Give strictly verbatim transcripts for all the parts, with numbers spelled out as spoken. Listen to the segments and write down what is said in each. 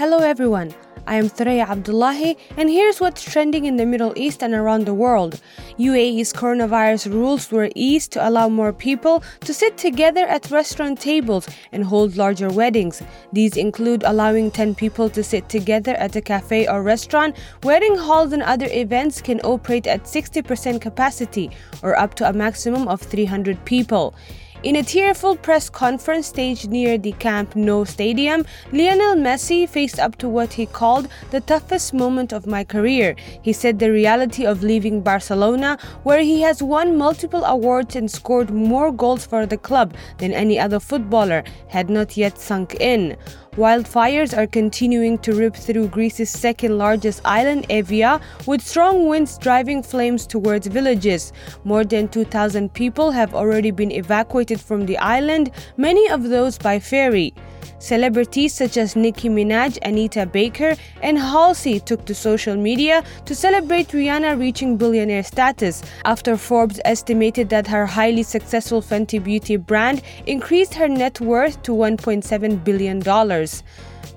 Hello everyone, I am Thraya Abdullahi and here's what's trending in the Middle East and around the world. U A E's coronavirus rules were eased to allow more people to sit together at restaurant tables and hold larger weddings. These include allowing ten people to sit together at a cafe or restaurant. Wedding halls and other events can operate at sixty percent capacity or up to a maximum of three hundred people. In a tearful press conference staged near the Camp Nou Stadium, Lionel Messi faced up to what he called the toughest moment of my career. He said the reality of leaving Barcelona, where he has won multiple awards and scored more goals for the club than any other footballer, had not yet sunk in. Wildfires are continuing to rip through Greece's second-largest island, Evia, with strong winds driving flames towards villages. More than two thousand people have already been evacuated from the island, many of those by ferry. Celebrities such as Nicki Minaj, Anita Baker, and Halsey took to social media to celebrate Rihanna reaching billionaire status after Forbes estimated that her highly successful Fenty Beauty brand increased her net worth to one point seven billion dollars.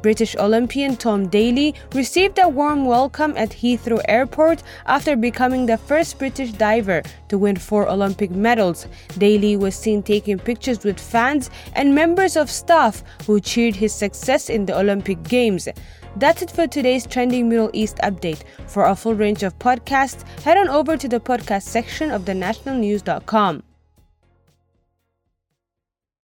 British Olympian Tom Daley received a warm welcome at Heathrow Airport after becoming the first British diver to win four Olympic medals. Daley was seen taking pictures with fans and members of staff who cheered his success in the Olympic Games. That's it for today's Trending Middle East update. For a full range of podcasts, head on over to the podcast section of the national news dot com.